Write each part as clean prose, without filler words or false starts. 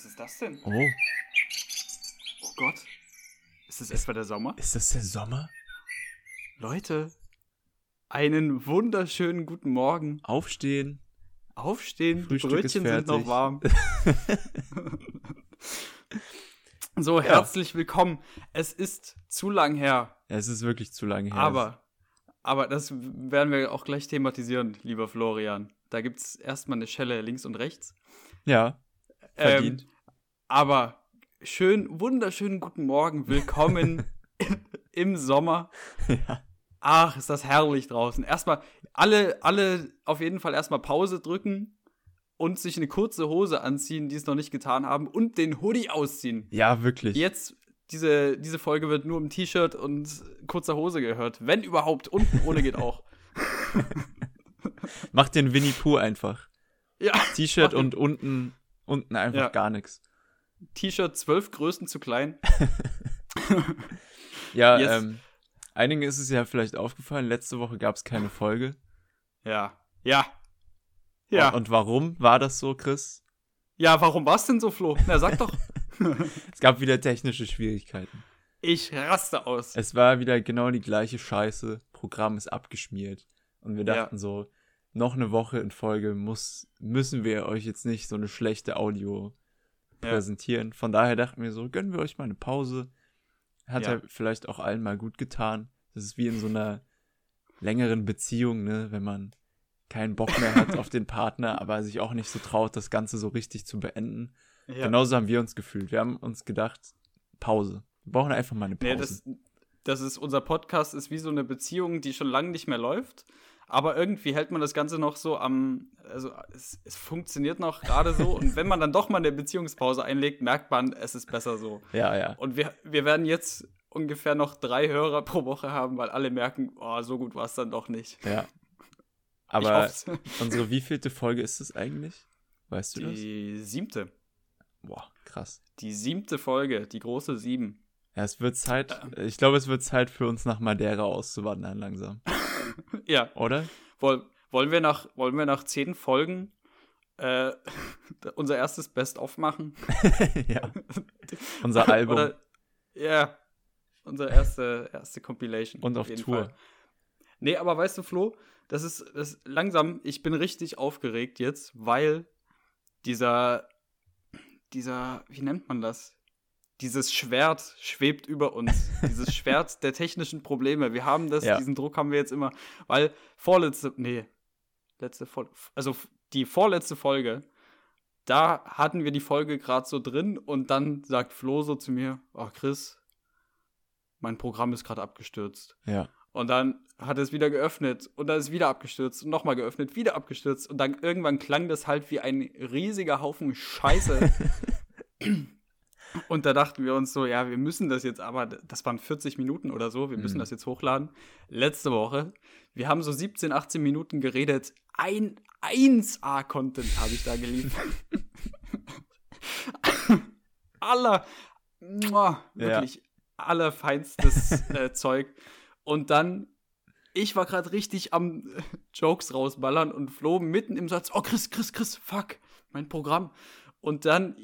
Was ist das denn? Oh. Oh Gott. Ist das etwa der Sommer? Ist das der Sommer? Leute, einen wunderschönen guten Morgen. Aufstehen. Aufstehen, Frühstück, Brötchen sind noch warm. So, herzlich willkommen. Es ist zu lang her. Es ist wirklich zu lang her. Aber das werden wir auch gleich thematisieren, lieber Florian. Da gibt es erstmal eine Schelle links und rechts. Ja, verdient. Aber wunderschönen guten Morgen, willkommen im Sommer. Ja. Ach, ist das herrlich draußen. Erstmal alle auf jeden Fall erstmal Pause drücken. Und sich eine kurze Hose anziehen, die es noch nicht getan haben. Und den Hoodie ausziehen. Ja, wirklich. Jetzt, diese Folge wird nur im T-Shirt und kurzer Hose gehört. Wenn überhaupt. Unten ohne geht auch. Mach den Winnie Pooh einfach. Ja. T-Shirt und unten einfach gar nichts. T-Shirt 12 Größen zu klein. Ja, yes. Einigen ist es ja vielleicht aufgefallen. Letzte Woche gab es keine Folge. Ja. Und warum war das so, Chris? Ja, warum war es denn so, Flo? Na, sag doch. Es gab wieder technische Schwierigkeiten. Ich raste aus. Es war wieder genau die gleiche Scheiße. Programm ist abgeschmiert. Und wir dachten so, noch eine Woche in Folge müssen wir euch jetzt nicht so eine schlechte Audio präsentieren. Von daher dachten wir so, gönnen wir euch mal eine Pause. Hat ja vielleicht auch allen mal gut getan. Das ist wie in so einer längeren Beziehung, ne, wenn man keinen Bock mehr hat auf den Partner, aber sich auch nicht so traut, das Ganze so richtig zu beenden. Ja. Genauso haben wir uns gefühlt. Wir haben uns gedacht, Pause. Wir brauchen einfach mal eine Pause. Nee, das ist, unser Podcast ist wie so eine Beziehung, die schon lange nicht mehr läuft, aber irgendwie hält man das Ganze noch so es funktioniert noch gerade so und wenn man dann doch mal eine Beziehungspause einlegt, merkt man, es ist besser so. Ja. Und wir werden jetzt ungefähr noch 3 Hörer pro Woche haben, weil alle merken, oh, so gut war es dann doch nicht. Ja. Aber unsere wievielte Folge ist es eigentlich? Weißt du das? Die 7. Boah, krass. Die 7. Folge, die große 7. Ja, es wird Zeit, ich glaube, es wird Zeit für uns nach Madeira auszuwandern langsam. Ja. Oder? Wollen wir nach 10 Folgen unser erstes Best-of machen? Ja. Unser Album. Unsere erste Compilation. Und auf Tour. Fall. Nee, aber weißt du, Flo, das ist langsam, ich bin richtig aufgeregt jetzt, weil wie nennt man das? Dieses Schwert schwebt über uns. Dieses Schwert der technischen Probleme. Wir haben das, diesen Druck haben wir jetzt immer, weil die vorletzte Folge, da hatten wir die Folge gerade so drin und dann sagt Flo so zu mir, oh Chris, mein Programm ist gerade abgestürzt. Ja. Und dann hat es wieder geöffnet und dann ist wieder abgestürzt und nochmal geöffnet, wieder abgestürzt und dann irgendwann klang das halt wie ein riesiger Haufen Scheiße. Und da dachten wir uns so, ja, wir müssen das jetzt aber, das waren 40 Minuten oder so, wir müssen das jetzt hochladen. Letzte Woche, wir haben so 17, 18 Minuten geredet, 1A-Content habe ich da geliefert. Allerfeinstes Zeug. Und dann, ich war gerade richtig am Jokes rausballern und Flo mitten im Satz, oh Chris, fuck, mein Programm. Und dann,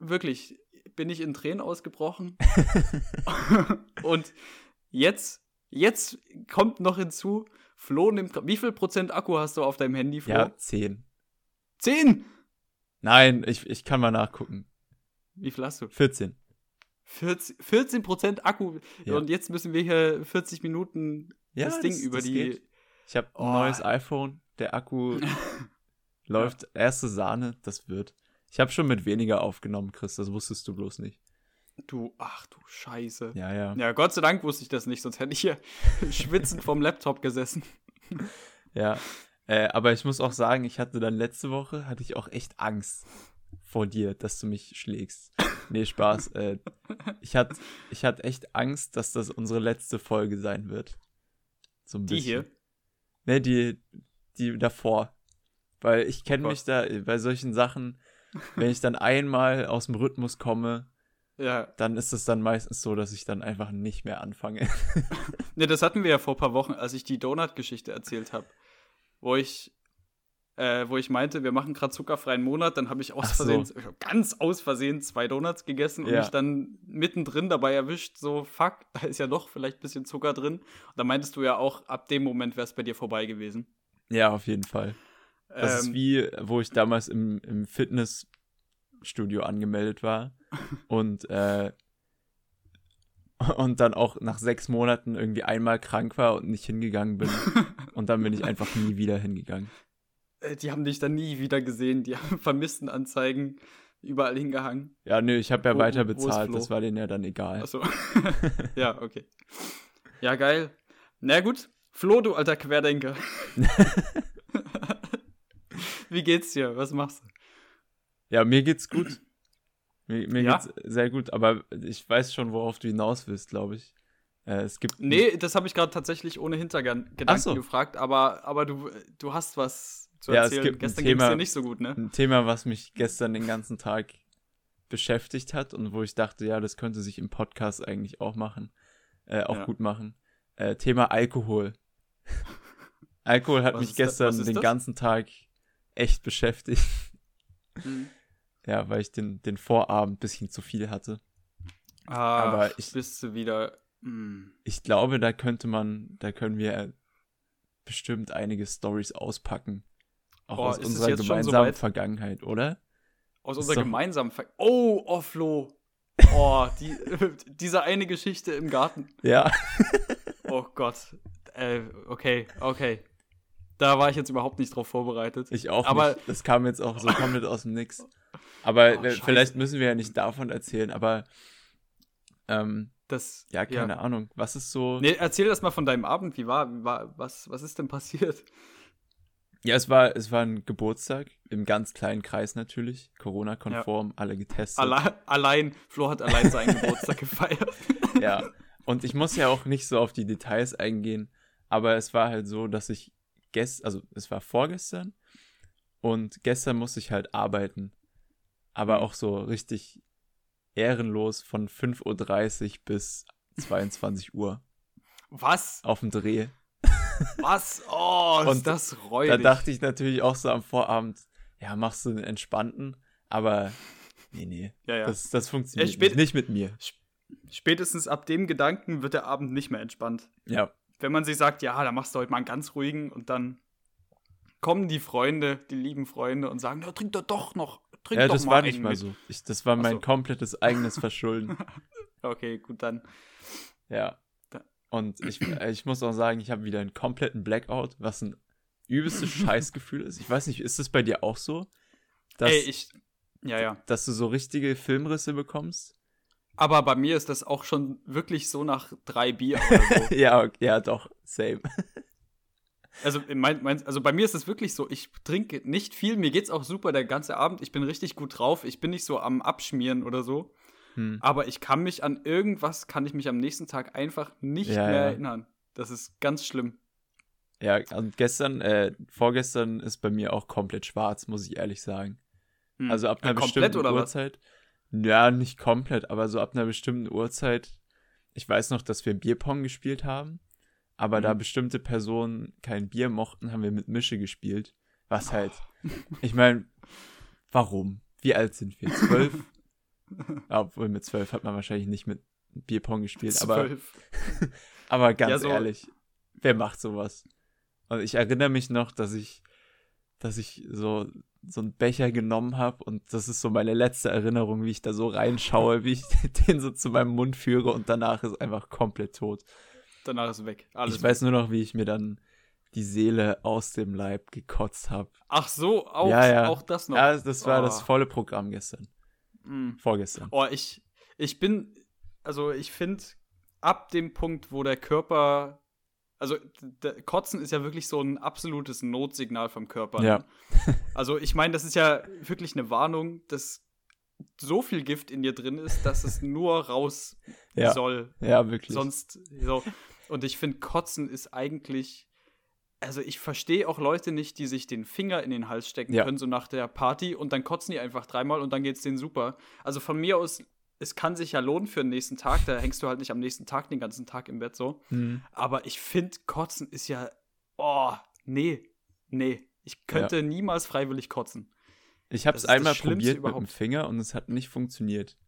wirklich, bin ich in Tränen ausgebrochen. Und jetzt kommt noch hinzu, Flo nimmt, wie viel % Akku hast du auf deinem Handy, Flo? Ja, 10. 10? Nein, ich kann mal nachgucken. Wie viel hast du? 14. 14% Akku. Ja. Und jetzt müssen wir hier 40 Minuten das Ding über die... Geht. Ich habe ein neues iPhone. Der Akku läuft. Erste Sahne, das wird. Ich habe schon mit weniger aufgenommen, Chris. Das wusstest du bloß nicht. Ach du Scheiße. Ja. Ja, Gott sei Dank wusste ich das nicht. Sonst hätte ich hier schwitzend vorm Laptop gesessen. Ja, aber ich muss auch sagen, ich hatte dann letzte Woche, hatte ich auch echt Angst vor dir, dass du mich schlägst. Nee, Spaß. Ich hatte echt Angst, dass das unsere letzte Folge sein wird. So ein bisschen. Die hier? Ne, die davor. Weil ich kenne mich da bei solchen Sachen, wenn ich dann einmal aus dem Rhythmus komme, dann ist es dann meistens so, dass ich dann einfach nicht mehr anfange. Ne, das hatten wir ja vor ein paar Wochen, als ich die Donut-Geschichte erzählt habe, wo ich wo ich meinte, wir machen gerade zuckerfreien Monat, dann habe ich aus Versehen 2 Donuts gegessen und mich dann mittendrin dabei erwischt, so, fuck, da ist ja doch vielleicht ein bisschen Zucker drin. Und da meintest du ja auch, ab dem Moment wäre es bei dir vorbei gewesen. Ja, auf jeden Fall. Das ist wie, wo ich damals im Fitnessstudio angemeldet war und dann auch nach 6 Monaten irgendwie einmal krank war und nicht hingegangen bin. Und dann bin ich einfach nie wieder hingegangen. Die haben dich dann nie wieder gesehen, die haben Vermisstenanzeigen überall hingehangen. Ja, nö, ich habe ja weiter bezahlt, das war denen ja dann egal. Achso, ja, okay. Ja, geil. Na gut, Flo, du alter Querdenker. Wie geht's dir, was machst du? Ja, mir geht's gut. Mir geht's sehr gut, aber ich weiß schon, worauf du hinaus willst, glaube ich. Das habe ich gerade tatsächlich ohne Hintergedanken gefragt, aber du hast was zu erzählen. Gestern ging es dir nicht so gut, ne? Ein Thema, was mich gestern den ganzen Tag beschäftigt hat und wo ich dachte, ja, das könnte sich im Podcast eigentlich auch machen, gut machen. Thema Alkohol. Alkohol hat mich gestern den ganzen Tag echt beschäftigt. Mhm. Ja, weil ich den Vorabend ein bisschen zu viel hatte. Bist du wieder... Ich glaube, da können wir bestimmt einige Storys auspacken. Auch aus unserer gemeinsamen Vergangenheit, oder? Aus unserer gemeinsamen Vergangenheit. Oh, Flo. Oh, diese eine Geschichte im Garten. Ja. Oh Gott. Okay. Da war ich jetzt überhaupt nicht drauf vorbereitet. Ich auch nicht. Das kam jetzt auch so komplett aus dem Nix. Aber vielleicht müssen wir ja nicht davon erzählen, aber Ahnung. Was ist so... Nee, erzähl das mal von deinem Abend. Was ist denn passiert? Ja, es war ein Geburtstag, im ganz kleinen Kreis natürlich, Corona-konform, alle getestet. Flo hat allein seinen Geburtstag gefeiert. Ja, und ich muss ja auch nicht so auf die Details eingehen, aber es war halt so, dass ich es war vorgestern und gestern musste ich halt arbeiten, aber auch so richtig ehrenlos von 5:30 Uhr bis 22 Uhr. Was? Auf dem Dreh. Was? Oh, ist das räudig. Da dachte ich natürlich auch so am Vorabend, ja, machst du einen entspannten, aber nee, ja. Das funktioniert nicht mit mir. Spätestens ab dem Gedanken wird der Abend nicht mehr entspannt. Ja. Wenn man sich sagt, ja, da machst du heute mal einen ganz ruhigen und dann kommen die Freunde, die lieben Freunde und sagen, na, trink doch noch. Ja, das war nicht mal so. Das war mein komplettes eigenes Verschulden. Okay, gut, dann. Ja. Und ich muss auch sagen, ich habe wieder einen kompletten Blackout, was ein übelstes Scheißgefühl ist. Ich weiß nicht, ist das bei dir auch so? Dass du so richtige Filmrisse bekommst? Aber bei mir ist das auch schon wirklich so nach 3 Bier oder so. ja, doch, same. Also, bei mir ist es wirklich so, ich trinke nicht viel, mir geht's auch super der ganze Abend, ich bin richtig gut drauf, ich bin nicht so am Abschmieren oder so, aber ich kann mich an irgendwas, am nächsten Tag einfach nicht mehr erinnern. Das ist ganz schlimm. Ja, und vorgestern ist bei mir auch komplett schwarz, muss ich ehrlich sagen. Also ab einer bestimmten Uhrzeit. Ja, nicht komplett, aber so ab einer bestimmten Uhrzeit, ich weiß noch, dass wir Bierpong gespielt haben. Aber da bestimmte Personen kein Bier mochten, haben wir mit Mische gespielt. Was halt, ich meine, warum? Wie alt sind wir? 12? Obwohl, mit 12 hat man wahrscheinlich nicht mit Bierpong gespielt. Aber ganz ehrlich, wer macht sowas? Und ich erinnere mich noch, dass ich so einen Becher genommen habe und das ist so meine letzte Erinnerung, wie ich da so reinschaue, wie ich den so zu meinem Mund führe und danach ist einfach komplett tot. Danach ist weg. Weiß nur noch, wie ich mir dann die Seele aus dem Leib gekotzt habe. Ach so, auch das noch. Ja, das war das volle Programm gestern. Vorgestern. Oh, ich finde, ab dem Punkt, wo der Körper, Kotzen ist ja wirklich so ein absolutes Notsignal vom Körper. Ja. Also ich meine, das ist ja wirklich eine Warnung, dass so viel Gift in dir drin ist, dass es nur raus soll. Ja, wirklich. Sonst so. Und ich finde, Kotzen ist eigentlich, also ich verstehe auch Leute nicht, die sich den Finger in den Hals stecken können, so nach der Party und dann kotzen die einfach 3-mal und dann geht's denen super. Also von mir aus, es kann sich ja lohnen für den nächsten Tag, da hängst du halt nicht am nächsten Tag den ganzen Tag im Bett so. Aber ich finde, Kotzen ist ja, nee. Ich könnte niemals freiwillig kotzen. Ich habe es einmal probiert überhaupt. Mit dem Finger und es hat nicht funktioniert.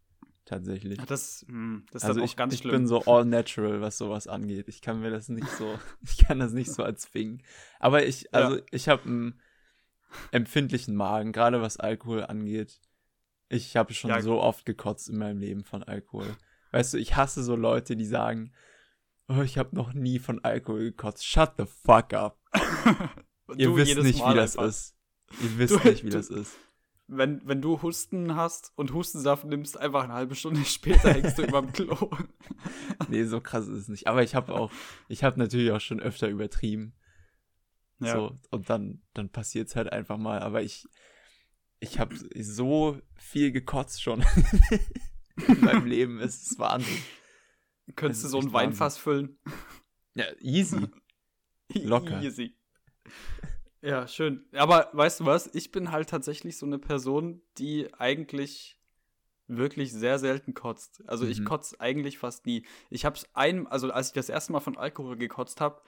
Tatsächlich. Ach, das ist also auch ganz schlimm. Ich bin so all natural, was sowas angeht. Ich kann mir das nicht so, erzwingen. Aber ich habe einen empfindlichen Magen, gerade was Alkohol angeht. Ich habe schon so oft gekotzt in meinem Leben von Alkohol. Weißt du, ich hasse so Leute, die sagen, oh, ich habe noch nie von Alkohol gekotzt. Shut the fuck up. Ihr wisst nicht, wie das ist. Ihr wisst nicht, wie das ist. Wenn du Husten hast und Hustensaft nimmst, einfach eine halbe Stunde später hängst du überm Klo. Nee, so krass ist es nicht. Aber ich habe natürlich auch schon öfter übertrieben. Ja. So, und dann passiert es halt einfach mal. Aber ich habe so viel gekotzt schon in meinem Leben. Es ist Wahnsinn. Könntest du so ein Weinfass füllen? Ja, easy. Locker. Easy. Ja, schön. Aber weißt du was? Ich bin halt tatsächlich so eine Person, die eigentlich wirklich sehr selten kotzt. Also ich kotze eigentlich fast nie. Ich hab's als ich das erste Mal von Alkohol gekotzt habe,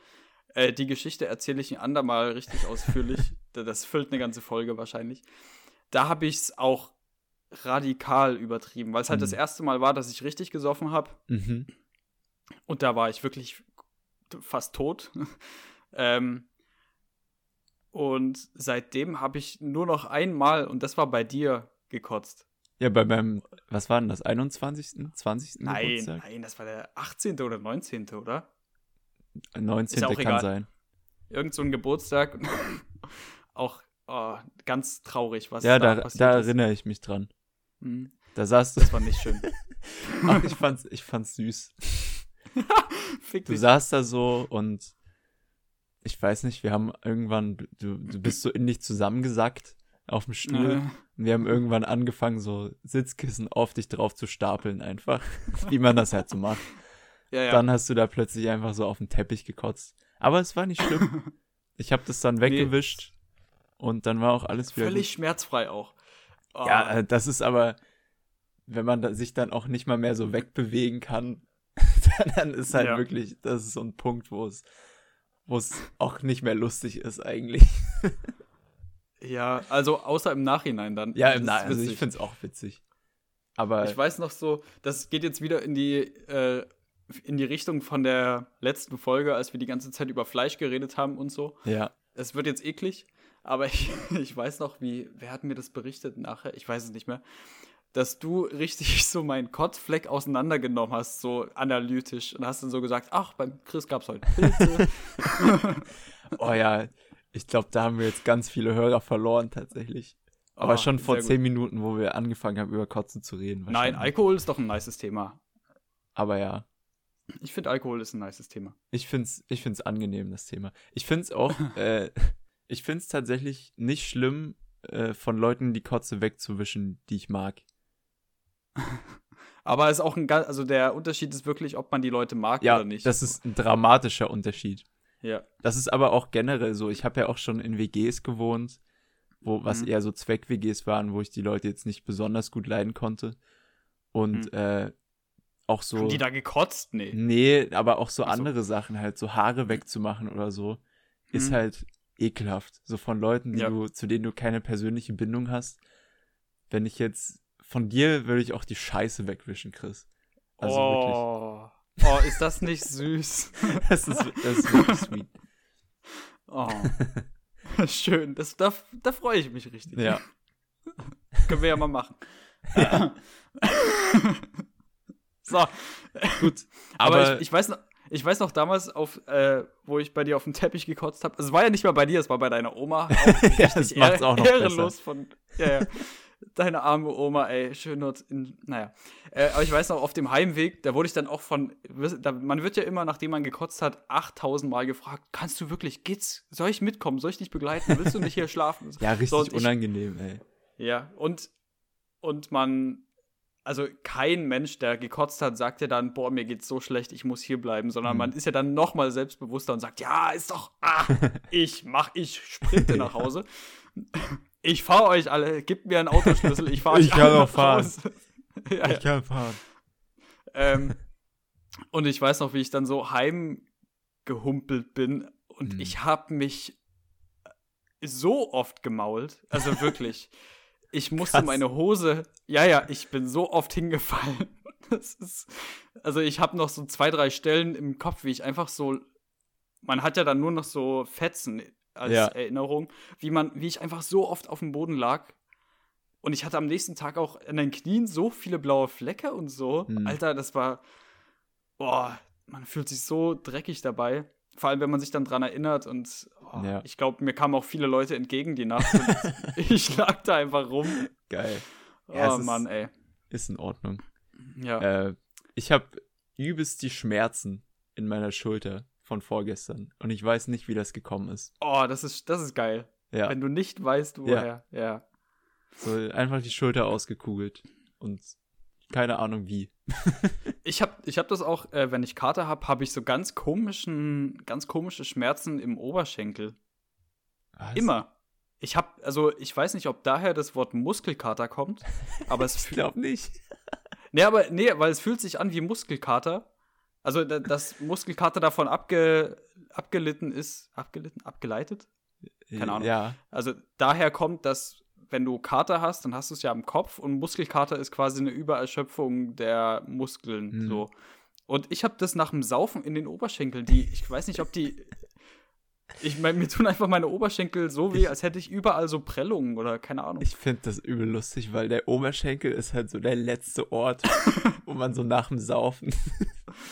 die Geschichte erzähle ich ein andermal richtig ausführlich. Das füllt eine ganze Folge wahrscheinlich. Da habe ich es auch radikal übertrieben, weil es halt das erste Mal war, dass ich richtig gesoffen habe. Mhm. Und da war ich wirklich fast tot. Und seitdem habe ich nur noch einmal, und das war bei dir, gekotzt. Ja, bei meinem, was war denn das, 21., 20. Nein, Geburtstag? Nein, das war der 18. oder 19., oder? 19. Ist auch kann egal. Sein. Irgend so ein Geburtstag. Auch ganz traurig, was da passiert ist. Ja, da erinnere ich mich dran. Mhm. Da saß du. Das war nicht schön. Ach, ich fand's süß. Fick dich. Du saßt da so und ich weiß nicht, wir haben irgendwann, du bist so in dich zusammengesackt auf dem Stuhl. Ja. Und wir haben irgendwann angefangen, so Sitzkissen auf dich drauf zu stapeln einfach, wie man das halt so macht. Ja, ja. Dann hast du da plötzlich einfach so auf den Teppich gekotzt. Aber es war nicht schlimm. Ich habe das dann weggewischt und dann war auch alles wieder völlig gut. Schmerzfrei auch. Oh. Ja, das ist aber, wenn man sich dann auch nicht mal mehr so wegbewegen kann, dann ist halt wirklich, das ist so ein Punkt, wo es auch nicht mehr lustig ist eigentlich. Ja, also außer im Nachhinein dann. Ja, im Nachhinein, also ich finde es auch witzig. Aber ich weiß noch so, das geht jetzt wieder in die Richtung von der letzten Folge, als wir die ganze Zeit über Fleisch geredet haben und so. Ja. Es wird jetzt eklig, aber ich weiß noch, wer hat mir das berichtet nachher? Ich weiß es nicht mehr. Dass du richtig so meinen Kotzfleck auseinandergenommen hast, so analytisch. Und hast dann so gesagt, ach, beim Chris gab's heute Pilze. Oh ja, ich glaube, da haben wir jetzt ganz viele Hörer verloren tatsächlich. Aber schon vor 10 Minuten, wo wir angefangen haben, über Kotzen zu reden. Nein, Alkohol ist doch ein nices Thema. Aber ja. Ich finde, Alkohol ist ein nices Thema. Ich find's angenehm, das Thema. Ich find's auch, ich find's tatsächlich nicht schlimm, von Leuten die Kotze wegzuwischen, die ich mag. Aber es ist auch also der Unterschied ist wirklich, ob man die Leute mag oder nicht. Ja, das ist ein dramatischer Unterschied. Ja. Das ist aber auch generell so. Ich habe ja auch schon in WGs gewohnt, was eher so Zweck-WGs waren, wo ich die Leute jetzt nicht besonders gut leiden konnte. Und auch so. Haben die da gekotzt? Nee. Nee, aber auch so andere Sachen halt, so Haare wegzumachen oder so, ist halt ekelhaft. So von Leuten, zu denen du keine persönliche Bindung hast. Wenn ich jetzt von dir würde ich auch die Scheiße wegwischen, Chris. Also wirklich. Oh, ist das nicht süß? Das ist wirklich sweet. Oh. Schön, da freue ich mich richtig. Ja. Können wir ja mal machen. Ja. So. Gut. Aber ich weiß noch damals, wo ich bei dir auf den Teppich gekotzt habe. Also es war ja nicht mal bei dir, es war bei deiner Oma. Ja, das macht's auch noch ehrenlos besser. Deine arme Oma, ey, schön dort in, naja. Aber ich weiß noch, auf dem Heimweg, da wurde ich dann auch man wird ja immer, nachdem man gekotzt hat, 8000 Mal gefragt, kannst du wirklich, geht's, soll ich mitkommen, soll ich dich begleiten, willst du nicht hier schlafen? Ja, richtig unangenehm, ey. Ja, und man, also kein Mensch, der gekotzt hat, sagt ja dann, boah, mir geht's so schlecht, ich muss hier bleiben, sondern man ist ja dann nochmal selbstbewusster und sagt, ja, ist doch, ich sprinte nach Hause. Ich fahr euch alle, gebt mir einen Autoschlüssel, ich fahr euch alle raus. Ich kann fahren. Und ich weiß noch, wie ich dann so heimgehumpelt bin und ich hab mich so oft gemault, also wirklich. Ich musste meine Hose, ich bin so oft hingefallen. Das ist, also ich habe noch so 2, 3 Stellen im Kopf, wie ich einfach so, man hat ja dann nur noch so Fetzen als Erinnerung, wie ich einfach so oft auf dem Boden lag. Und ich hatte am nächsten Tag auch an den Knien so viele blaue Flecke und so. Mhm. Alter, das war, boah, man fühlt sich so dreckig dabei. Vor allem, wenn man sich dann dran erinnert und ich glaube, mir kamen auch viele Leute entgegen die Nacht. Ich lag da einfach rum. Geil. Ja, Mann, ey. Ist in Ordnung. Ja. Ich habe übelst die Schmerzen in meiner Schulter von vorgestern und ich weiß nicht, wie das gekommen ist. Oh, das ist geil. Ja. Wenn du nicht weißt, woher. Ja. So einfach die Schulter ausgekugelt und keine Ahnung wie. Ich hab das auch, wenn ich Kater habe ich so ganz komische Schmerzen im Oberschenkel. Was? Immer. Ich weiß nicht, ob daher das Wort Muskelkater kommt, aber es fühlt. Ich glaube nicht. Nee, weil es fühlt sich an wie Muskelkater. Also, dass Muskelkater davon abgeleitet? Keine Ahnung. Ja. Also, daher kommt, dass wenn du Kater hast, dann hast du es ja am Kopf und Muskelkater ist quasi eine Übererschöpfung der Muskeln. Mhm. So. Und ich habe das nach dem Saufen in den Oberschenkeln, ich weiß nicht, ob die, ich meine, mir tun einfach meine Oberschenkel so weh, als hätte ich überall so Prellungen oder keine Ahnung. Ich finde das übel lustig, weil der Oberschenkel ist halt so der letzte Ort, wo man so nach dem Saufen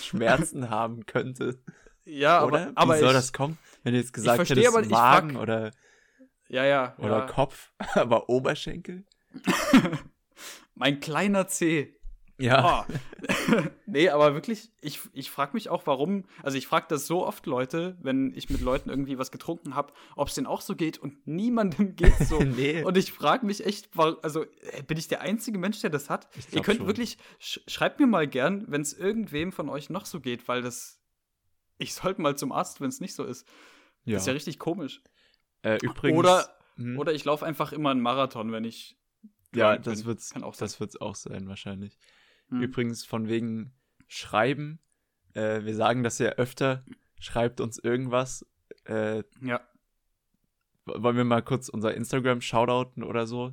Schmerzen haben könnte. Ja, oder? Aber wie soll das kommen? Wenn du jetzt gesagt hättest, Magen oder... Ja. Oder Kopf, aber Oberschenkel? Mein kleiner Zeh. Ja. Oh. Nee, aber wirklich, ich frage mich auch, warum, also ich frage das so oft Leute, wenn ich mit Leuten irgendwie was getrunken habe, ob es denen auch so geht und niemandem geht so. Nee. Und ich frage mich echt, also bin ich der einzige Mensch, der das hat? Ihr könnt schon. Wirklich, schreibt mir mal gern, wenn es irgendwem von euch noch so geht, weil ich sollte mal zum Arzt, wenn es nicht so ist. Ja. Ist ja richtig komisch. Übrigens, oder ich laufe einfach immer einen Marathon, wenn ich krank bin. Das wird's auch sein wahrscheinlich. Mhm. Übrigens von wegen Schreiben, wir sagen das ja öfter, schreibt uns irgendwas. Wollen wir mal kurz unser Instagram-Shoutouten oder so?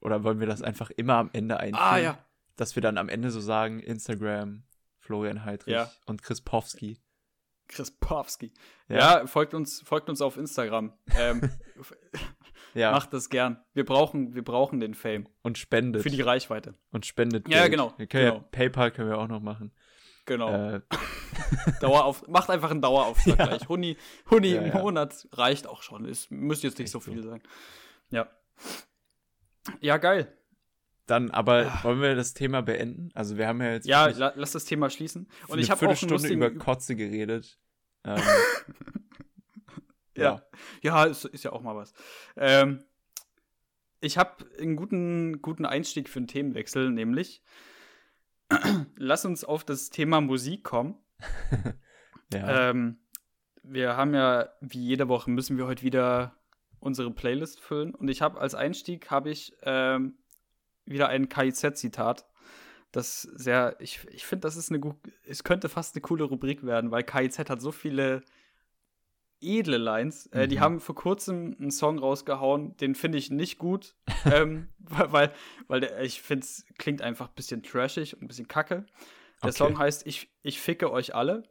Oder wollen wir das einfach immer am Ende einführen? Ah, ja. Dass wir dann am Ende so sagen, Instagram, Florian Heidrich und Chris Pawski. Chris Pawski. Ja, folgt uns auf Instagram. Macht das gern. Wir brauchen den Fame. Und spendet. Für die Reichweite. Und spendet Geld. Ja, genau. PayPal können wir auch noch machen. Genau. Macht einfach einen Dauerauftrag gleich. Huni im Monat reicht auch schon. Es müsste jetzt nicht echt so viel sein. Ja. Ja, geil. Dann, aber wollen wir das Thema beenden? Also wir haben ja jetzt... Ja, lass das Thema schließen. Und ich habe auch eine Stunde über Kotze geredet. Ja, ist ja auch mal was. Ich habe einen guten Einstieg für einen Themenwechsel, nämlich lass uns auf das Thema Musik kommen. Wir haben ja, wie jede Woche, müssen wir heute wieder unsere Playlist füllen. Und ich habe als Einstieg, wieder ein K.I.Z-Zitat, das sehr, ich finde, das ist es könnte fast eine coole Rubrik werden, weil K.I.Z hat so viele edle Lines. Die haben vor kurzem einen Song rausgehauen, den finde ich nicht gut, weil ich finde, es klingt einfach ein bisschen trashig und ein bisschen kacke. Der Song heißt Ich ficke euch alle.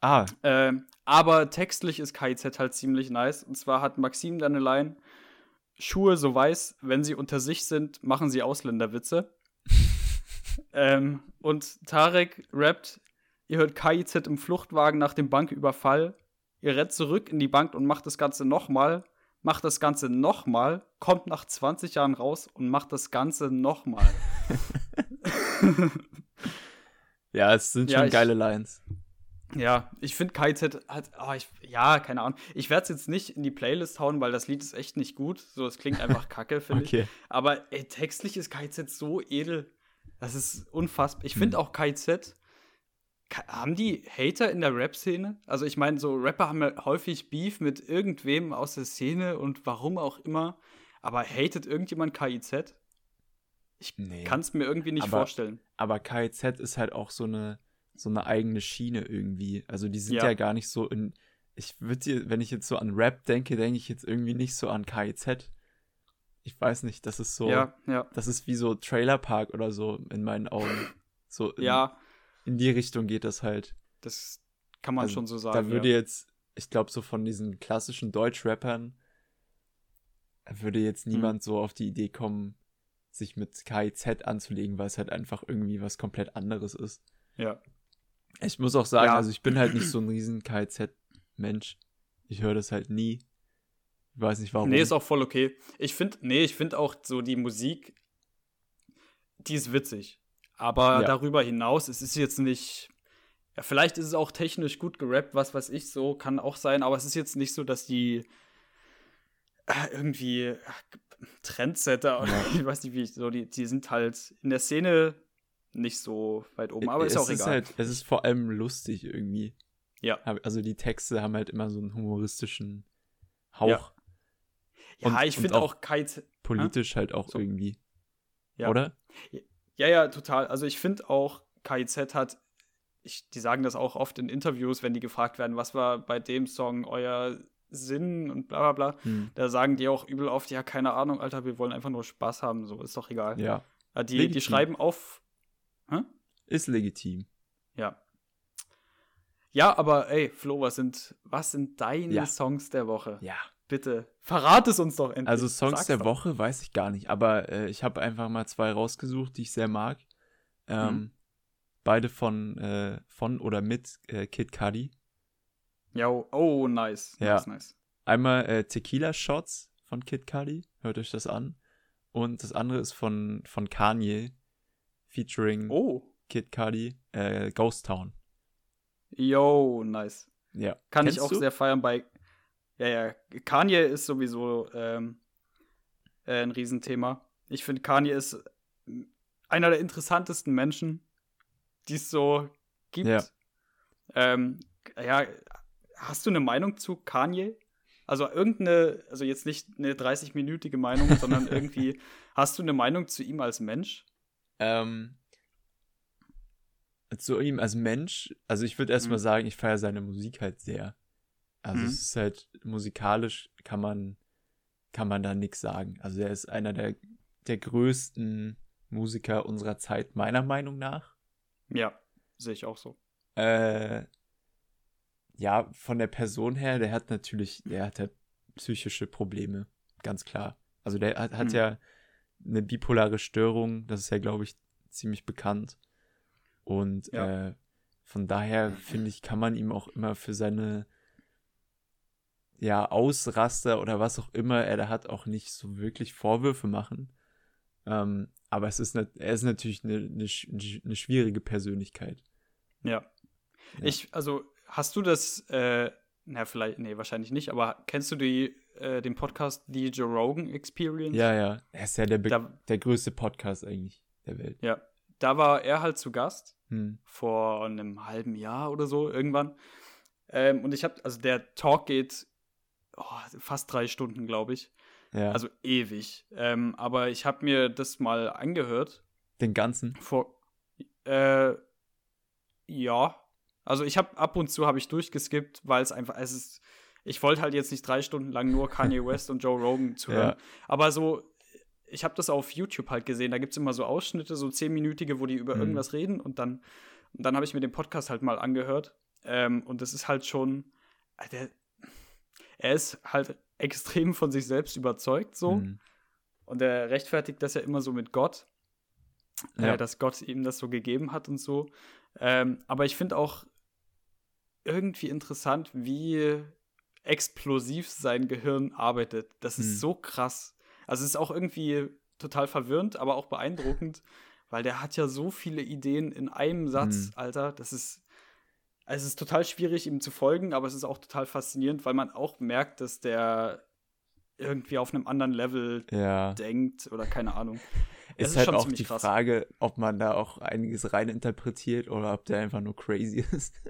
Aber textlich ist K.I.Z halt ziemlich nice. Und zwar hat Maxim da eine Line, Schuhe so weiß, wenn sie unter sich sind, machen sie Ausländerwitze. Und Tarek rappt, ihr hört K.I.Z im Fluchtwagen nach dem Banküberfall, ihr rennt zurück in die Bank und macht das Ganze nochmal, kommt nach 20 Jahren raus und macht das Ganze nochmal. Ja, es sind schon geile Lines. Ja, ich finde K.I.Z hat, keine Ahnung. Ich werde es jetzt nicht in die Playlist hauen, weil das Lied ist echt nicht gut. So, es klingt einfach kacke, finde ich. Aber textlich ist K.I.Z so edel. Das ist unfassbar. Ich finde auch K.I.Z, haben die Hater in der Rap-Szene? Also ich meine, so Rapper haben ja häufig Beef mit irgendwem aus der Szene und warum auch immer. Aber hatet irgendjemand K.I.Z? Ich kann es mir irgendwie nicht vorstellen. Aber K.I.Z ist halt auch so eine eigene Schiene irgendwie. Also die sind ja gar nicht so in ich würde dir, wenn ich jetzt so an Rap denke, denke ich jetzt irgendwie nicht so an K.I.Z. Ich weiß nicht, das ist so, ja. Das ist wie so Trailer Park oder so in meinen Augen. So in die Richtung geht das halt. Das kann man also schon so sagen. Da würde jetzt, ich glaube, so von diesen klassischen Deutschrappern würde jetzt niemand so auf die Idee kommen, sich mit K.I.Z. anzulegen, weil es halt einfach irgendwie was komplett anderes ist. Ja. Ich muss auch sagen, also ich bin halt nicht so ein riesen K.I.Z.-Mensch. Ich höre das halt nie. Ich weiß nicht, warum. Nee, ist auch voll okay. Ich finde auch so die Musik, die ist witzig. Aber darüber hinaus, es ist jetzt nicht, ja, vielleicht ist es auch technisch gut gerappt, was weiß ich, so kann auch sein. Aber es ist jetzt nicht so, dass die irgendwie Trendsetter oder ich weiß nicht, wie ich so, die sind halt in der Szene nicht so weit oben, aber ist auch egal. Halt, es ist vor allem lustig irgendwie. Ja. Also die Texte haben halt immer so einen humoristischen Hauch. Ja, ich finde auch K.I.Z. politisch halt auch so irgendwie. Ja. Oder? Ja, total. Also ich finde auch, K.I.Z. hat, die sagen das auch oft in Interviews, wenn die gefragt werden, was war bei dem Song euer Sinn und bla bla bla. Da sagen die auch übel oft, ja, keine Ahnung, Alter, wir wollen einfach nur Spaß haben, so, ist doch egal. Ja. Die schreiben auf. Ist legitim. Ja. Ja, aber ey, Flo, was sind deine Songs der Woche? Ja. Bitte, verrat es uns doch endlich. Also Songs der Woche weiß ich gar nicht, aber ich habe einfach mal zwei rausgesucht, die ich sehr mag. Beide von oder mit Kid Cudi. Ja, oh, nice. Ja. Nice. Einmal Tequila Shots von Kid Cudi, hört euch das an. Und das andere ist von Kanye, featuring Kid Cudi, Ghost Town. Yo, nice. Ja. Kann Kennst ich auch du? Sehr feiern bei. Ja. Kanye ist sowieso ein Riesenthema. Ich finde, Kanye ist einer der interessantesten Menschen, die es so gibt. Ja. Hast du eine Meinung zu Kanye? Also also jetzt nicht eine 30-minütige Meinung, sondern irgendwie, hast du eine Meinung zu ihm als Mensch? Zu ihm als Mensch, also ich würde erstmal sagen, ich feiere seine Musik halt sehr. Also es ist halt, musikalisch kann man da nichts sagen. Also er ist einer der größten Musiker unserer Zeit, meiner Meinung nach. Ja, sehe ich auch so. Ja, von der Person her, der hat psychische Probleme, ganz klar. Also der hat ja eine bipolare Störung, das ist ja, glaube ich, ziemlich bekannt. Und von daher, finde ich, kann man ihm auch immer für seine Ausraster oder was auch immer er da hat, auch nicht so wirklich Vorwürfe machen. Aber er ist natürlich eine schwierige Persönlichkeit. Ja. Hast du das, wahrscheinlich nicht, aber kennst du den Podcast The Joe Rogan Experience? Ja, er ist ja der größte Podcast eigentlich der Welt. Ja, da war er halt zu Gast, vor einem halben Jahr oder so, irgendwann. Und der Talk geht fast 3 Stunden, glaube ich. Ja. Also ewig. Aber ich habe mir das mal angehört. Den ganzen? Ja. Also ich habe ab und zu durchgeskippt, weil es einfach, ich wollte halt jetzt nicht 3 Stunden lang nur Kanye West und Joe Rogan zuhören. Ja. Aber so, ich habe das auf YouTube halt gesehen, da gibt es immer so Ausschnitte, so 10-minütige, wo die über irgendwas reden und dann habe ich mir den Podcast halt mal angehört. Und das ist halt schon, er ist halt extrem von sich selbst überzeugt so und er rechtfertigt das ja immer so mit Gott, dass Gott ihm das so gegeben hat und so. Aber ich finde auch irgendwie interessant, wie explosiv sein Gehirn arbeitet. Das ist so krass. Also es ist auch irgendwie total verwirrend, aber auch beeindruckend, weil der hat ja so viele Ideen in einem Satz, Alter. Es ist total schwierig, ihm zu folgen, aber es ist auch total faszinierend, weil man auch merkt, dass der irgendwie auf einem anderen Level denkt oder keine Ahnung. Das ist halt schon auch die krass. Frage, ob man da auch einiges reininterpretiert oder ob der einfach nur crazy ist.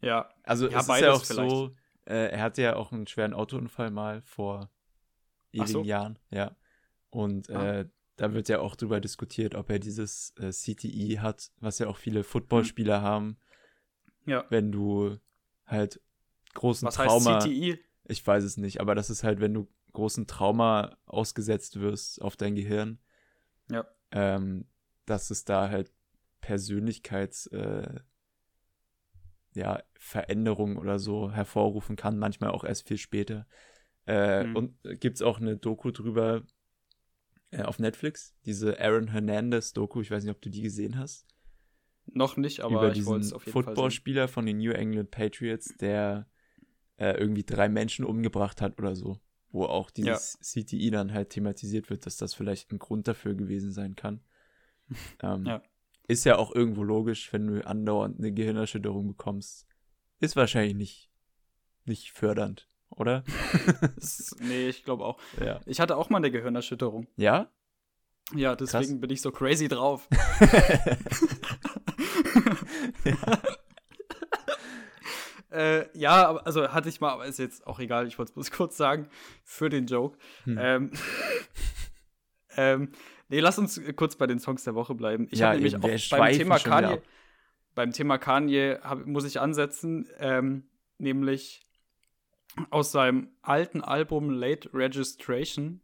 Ja, also es ist ja auch vielleicht. So, er hatte ja auch einen schweren Autounfall mal vor ewigen Jahren, ja. Und da wird ja auch drüber diskutiert, ob er dieses CTE hat, was ja auch viele Footballspieler haben. Ja. Wenn du halt großen Was Trauma. Was heißt CTI? Ich weiß es nicht, aber das ist halt, wenn du großen Trauma ausgesetzt wirst auf dein Gehirn, ja. Dass es da halt Persönlichkeitsveränderungen oder so hervorrufen kann, manchmal auch erst viel später. Und gibt es auch eine Doku drüber auf Netflix, diese Aaron Hernandez-Doku, ich weiß nicht, ob du die gesehen hast. Noch nicht, aber über ich wollte es auf jeden Fall sehen. Footballspieler von den New England Patriots, der irgendwie 3 Menschen umgebracht hat oder so, wo auch dieses CTI dann halt thematisiert wird, dass das vielleicht ein Grund dafür gewesen sein kann. Ist ja auch irgendwo logisch, wenn du andauernd eine Gehirnerschütterung bekommst. Ist wahrscheinlich nicht fördernd, oder? Nee, ich glaube auch. Ja. Ich hatte auch mal eine Gehirnerschütterung. Ja? Ja, deswegen Krass. Bin ich so crazy drauf. Ja. Also hatte ich mal, aber ist jetzt auch egal, ich wollte es bloß kurz sagen, für den Joke. Nee, lass uns kurz bei den Songs der Woche bleiben. Ich habe nämlich auch beim Thema Kanye muss ich ansetzen, nämlich aus seinem alten Album Late Registration,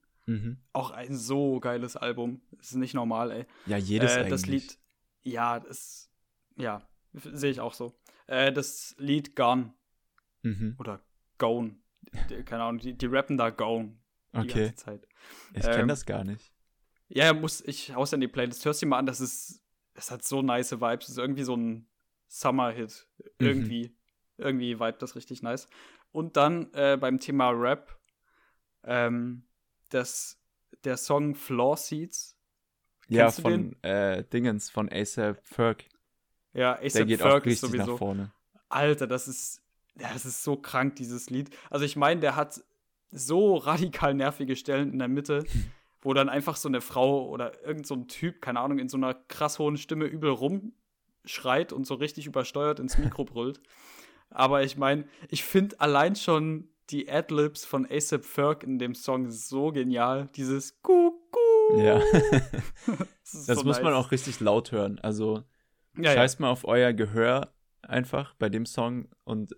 auch ein so geiles Album. Das ist nicht normal, ey. Ja, jedes eigentlich. Das Lied, sehe ich auch so. Das Lied Gone oder Gone, keine Ahnung, die rappen da Gone die ganze Zeit. Ich kenne das gar nicht. Ja, ich haus in die Playlist. Hörst du dir mal an, das hat so nice Vibes. Das ist irgendwie so ein Summer-Hit. Irgendwie vibe das richtig nice. Und dann beim Thema Rap, der Song Floor Seeds. Ja, von A$AP Ferg. Ja, A$AP Ferg geht auch richtig sowieso nach vorne. Alter, das ist so krank, dieses Lied. Also ich meine, der hat so radikal nervige Stellen in der Mitte, wo dann einfach so eine Frau oder irgend so ein Typ, keine Ahnung, in so einer krass hohen Stimme übel rumschreit und so richtig übersteuert ins Mikro brüllt. Aber ich meine, ich finde allein schon die Adlibs von A$AP Ferg in dem Song so genial. Dieses Kuckuck. Ja. Das so muss nice. Man auch richtig laut hören. Also scheißt mal auf euer Gehör einfach bei dem Song und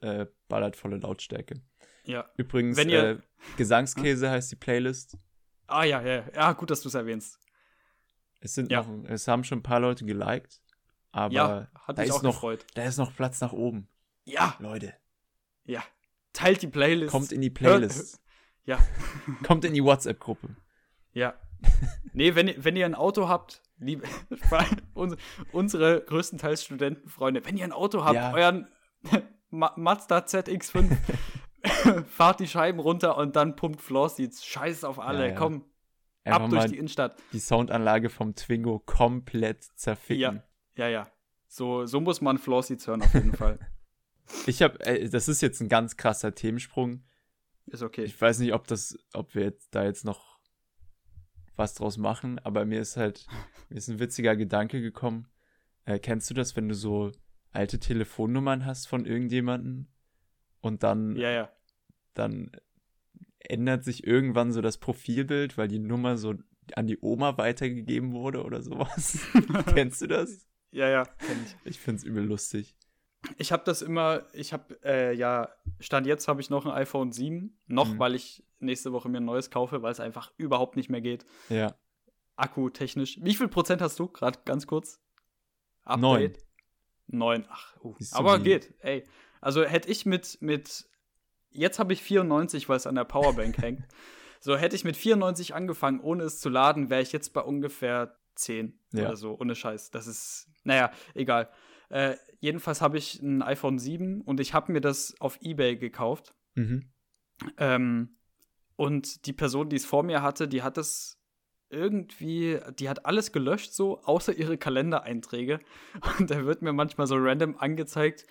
ballert volle Lautstärke. Ja. Übrigens, Gesangskäse heißt die Playlist. Ah, ja. Ja, gut, dass du es erwähnst. Es haben schon ein paar Leute geliked, aber ja, hat mich auch gefreut. Da ist noch Platz nach oben. Ja. Leute. Ja. Teilt die Playlist. Kommt in die Playlist. Ja. Kommt in die WhatsApp-Gruppe. Ja. Nee, wenn ihr ein Auto habt, liebe unsere größtenteils Studentenfreunde, wenn ihr ein Auto habt, euren Mazda ZX5, fahrt die Scheiben runter und dann pumpt Floor Seeds. Scheiß auf alle, komm, einfach ab durch die Innenstadt. Die Soundanlage vom Twingo komplett zerficken. Ja. So muss man Floor Seeds hören auf jeden Fall. Das ist jetzt ein ganz krasser Themensprung. Ist okay. Ich weiß nicht, ob wir jetzt noch was draus machen, aber mir ist ein witziger Gedanke gekommen. Kennst du das, wenn du so alte Telefonnummern hast von irgendjemanden? Und dann, dann ändert sich irgendwann so das Profilbild, weil die Nummer so an die Oma weitergegeben wurde oder sowas. Kennst du das? Ja, kenn ich. Ich find's übel lustig. Ich habe das immer, Stand jetzt habe ich noch ein iPhone 7. Weil ich nächste Woche mir ein neues kaufe, weil es einfach überhaupt nicht mehr geht. Ja. Akkutechnisch. Wie viel Prozent hast du gerade ganz kurz? Update? 9. Aber geht, ey. Also hätte ich jetzt habe ich 94, weil es an der Powerbank hängt. So hätte ich mit 94 angefangen, ohne es zu laden, wäre ich jetzt bei ungefähr 10 oder so, ohne Scheiß. Das ist, egal. Jedenfalls habe ich ein iPhone 7 und ich habe mir das auf eBay gekauft. Und die Person, die es vor mir hatte, die hat das irgendwie, die hat alles gelöscht so, außer ihre Kalendereinträge. Und da wird mir manchmal so random angezeigt,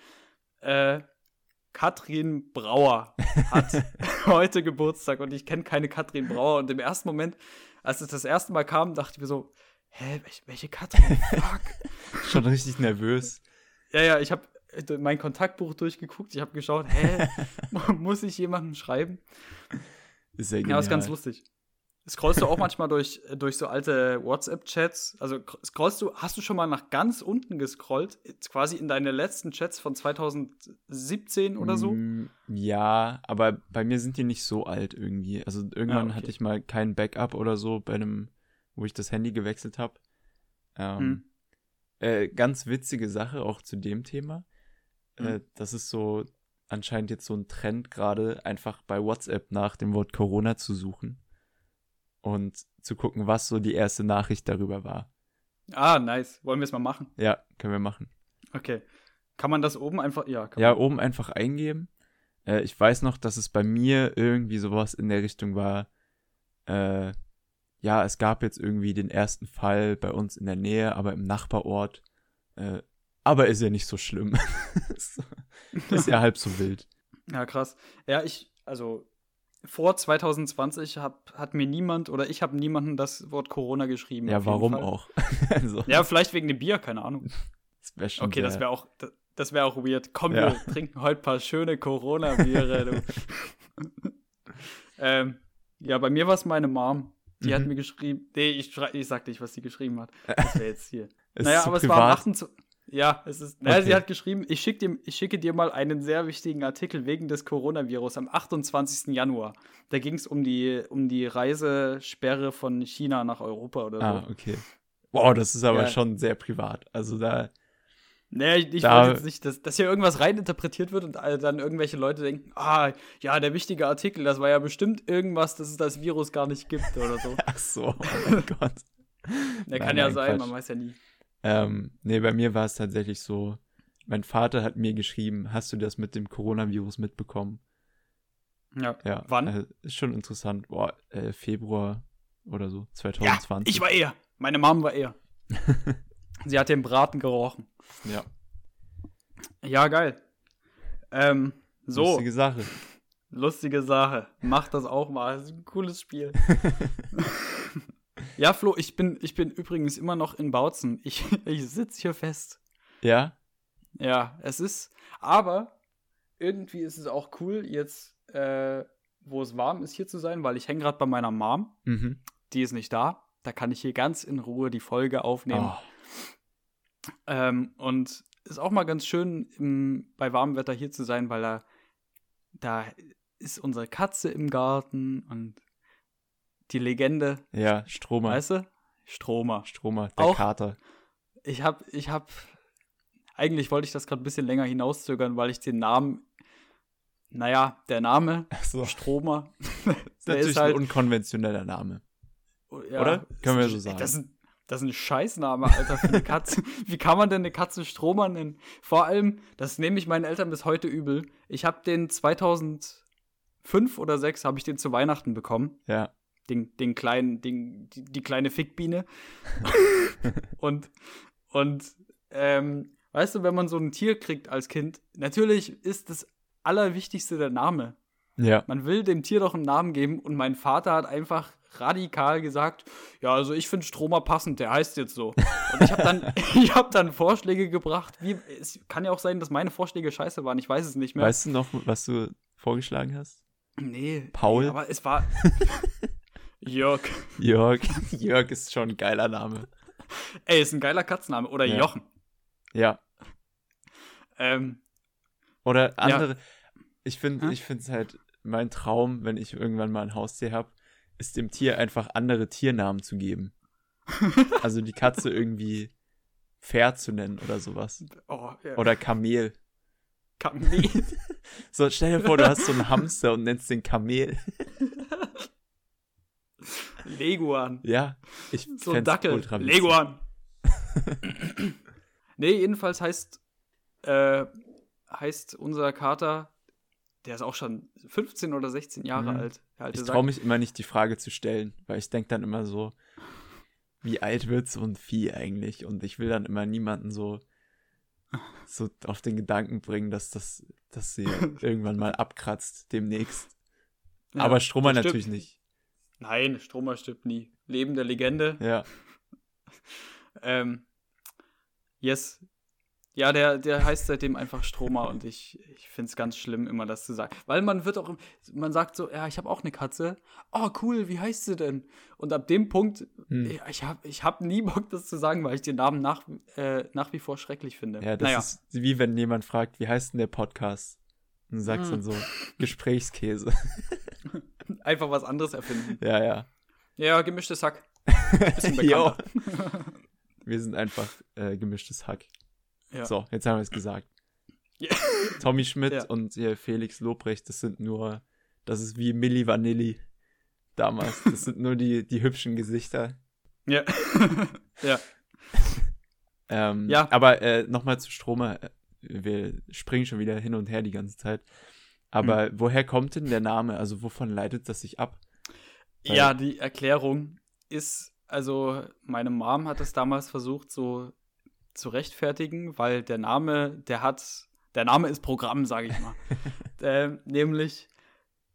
Katrin Brauer hat heute Geburtstag und ich kenne keine Katrin Brauer. Und im ersten Moment, als es das erste Mal kam, dachte ich mir so, hä, welche Katrin? Fuck. Schon richtig nervös. Ja, ich habe mein Kontaktbuch durchgeguckt, ich habe geschaut, muss ich jemandem schreiben? Ist ja genial. Ja, ist ganz lustig. Scrollst du auch manchmal durch so alte WhatsApp-Chats? Also hast du schon mal nach ganz unten gescrollt, quasi in deine letzten Chats von 2017 oder so? Ja, aber bei mir sind die nicht so alt irgendwie. Also irgendwann hatte ich mal kein Backup oder so bei einem, wo ich das Handy gewechselt habe. Ganz witzige Sache auch zu dem Thema. Das ist so anscheinend jetzt so ein Trend gerade, einfach bei WhatsApp nach dem Wort Corona zu suchen und zu gucken, was so die erste Nachricht darüber war. Ah, nice. Wollen wir es mal machen? Ja, können wir machen. Okay. Kann man das oben einfach, oben einfach eingeben. Ich weiß noch, dass es bei mir irgendwie sowas in der Richtung war, es gab jetzt irgendwie den ersten Fall bei uns in der Nähe, aber im Nachbarort, aber ist ja nicht so schlimm. Ist ja halb so wild. Ja, krass. Ja, vor 2020 ich habe niemandem das Wort Corona geschrieben. Ja, warum auch? Also. Ja, vielleicht wegen dem Bier, keine Ahnung. Das wäre auch weird. Komm, wir trinken heute ein paar schöne Corona-Biere, du. Bei mir war es meine Mom. Die hat mir geschrieben. Nee, ich sag nicht, was sie geschrieben hat. Das wäre jetzt hier. Sie hat geschrieben, ich schicke dir mal einen sehr wichtigen Artikel wegen des Coronavirus am 28. Januar. Da ging es um die Reisesperre von China nach Europa oder so. Ah, okay. Wow, das ist aber schon sehr privat. Also da. Naja, ich wollte jetzt nicht, dass hier irgendwas reininterpretiert wird und dann irgendwelche Leute denken, der wichtige Artikel, das war ja bestimmt irgendwas, dass es das Virus gar nicht gibt oder so. Ach so, oh mein Gott. Der kann ja sein, Quatsch. Man weiß ja nie. Bei mir war es tatsächlich so, mein Vater hat mir geschrieben, hast du das mit dem Coronavirus mitbekommen? Ja. Wann? Ist schon interessant. Boah, Februar oder so, 2020. Ja, meine Mom war eher. Sie hat den Braten gerochen. Ja. Ja, geil. Lustige Sache. Mach das auch mal. Das ist ein cooles Spiel. Ja, Flo, ich bin übrigens immer noch in Bautzen. Ich sitze hier fest. Ja? Ja, aber irgendwie ist es auch cool, jetzt, wo es warm ist, hier zu sein, weil ich hänge gerade bei meiner Mom. Mhm. Die ist nicht da. Da kann ich hier ganz in Ruhe die Folge aufnehmen. Oh. Und ist auch mal ganz schön, bei warmem Wetter hier zu sein, weil da ist unsere Katze im Garten und die Legende. Ja, Stromer. Weißt du? Stromer, der auch, Kater. Eigentlich wollte ich das gerade ein bisschen länger hinauszögern, weil ich den Namen, der Name, Stromer. Das ist natürlich ein unkonventioneller Name. Ja, oder? Können wir so sagen. Das ist ein Scheißname, Alter, für eine Katze. Wie kann man denn eine Katze Stromer nennen? Vor allem, das nehme ich meinen Eltern bis heute übel. Ich habe den 2005 oder 2006 habe ich den zu Weihnachten bekommen. Ja. Den kleinen, die kleine Fickbiene. und weißt du, wenn man so ein Tier kriegt als Kind, natürlich ist das Allerwichtigste der Name. Ja. Man will dem Tier doch einen Namen geben und mein Vater hat einfach radikal gesagt, ja, also ich finde Stromer passend, der heißt jetzt so. Und ich habe dann Vorschläge gebracht, es kann ja auch sein, dass meine Vorschläge scheiße waren, ich weiß es nicht mehr. Weißt du noch, was du vorgeschlagen hast? Nee. Paul? Aber es war Jörg. Jörg ist schon ein geiler Name. Ey, ist ein geiler Katzenname. Oder Jochen. Ja. Oder andere. Ja. Ich finde es halt mein Traum, wenn ich irgendwann mal ein Haustier habe, ist dem Tier einfach andere Tiernamen zu geben. Also die Katze irgendwie Pferd zu nennen oder sowas. Oh, ja. Oder Kamel. Kamel? So, stell dir vor, du hast so einen Hamster und nennst den Kamel. Leguan. Ja, ich so ein Dackel. Ultra Leguan. Nee, jedenfalls heißt unser Kater, der ist auch schon 15 oder 16 Jahre alt. Ich traue mich immer nicht, die Frage zu stellen, weil ich denke dann immer so, wie alt wird so ein Vieh eigentlich? Und ich will dann immer niemanden so auf den Gedanken bringen, dass sie irgendwann mal abkratzt demnächst. Ja, aber Stromer natürlich nicht. Nein, Stromer stirbt nie. Leben der Legende. Ja. Yes. Ja, der heißt seitdem einfach Stromer und ich finde es ganz schlimm, immer das zu sagen. Weil man sagt so, ja, ich habe auch eine Katze. Oh, cool, wie heißt sie denn? Und ab dem Punkt, ich hab nie Bock, das zu sagen, weil ich den Namen nach wie vor schrecklich finde. Ja, das ist wie wenn jemand fragt, wie heißt denn der Podcast? Und sagst dann so, Gesprächskäse. Einfach was anderes erfinden. Ja, ja. Ja, gemischtes Hack. Bisschen bekannter. Wir sind einfach gemischtes Hack. Ja. So, jetzt haben wir es gesagt. Yeah. Tommy Schmidt und Felix Lobrecht, das ist wie Milli Vanilli damals. Das sind nur die hübschen Gesichter. Ja. Ja. Aber nochmal zu Stromer. Wir springen schon wieder hin und her die ganze Zeit. Aber woher kommt denn der Name? Also wovon leitet das sich ab? Weil ja, die Erklärung ist, also meine Mom hat das damals versucht, so zu rechtfertigen, weil der Name ist Programm, sage ich mal. Nämlich,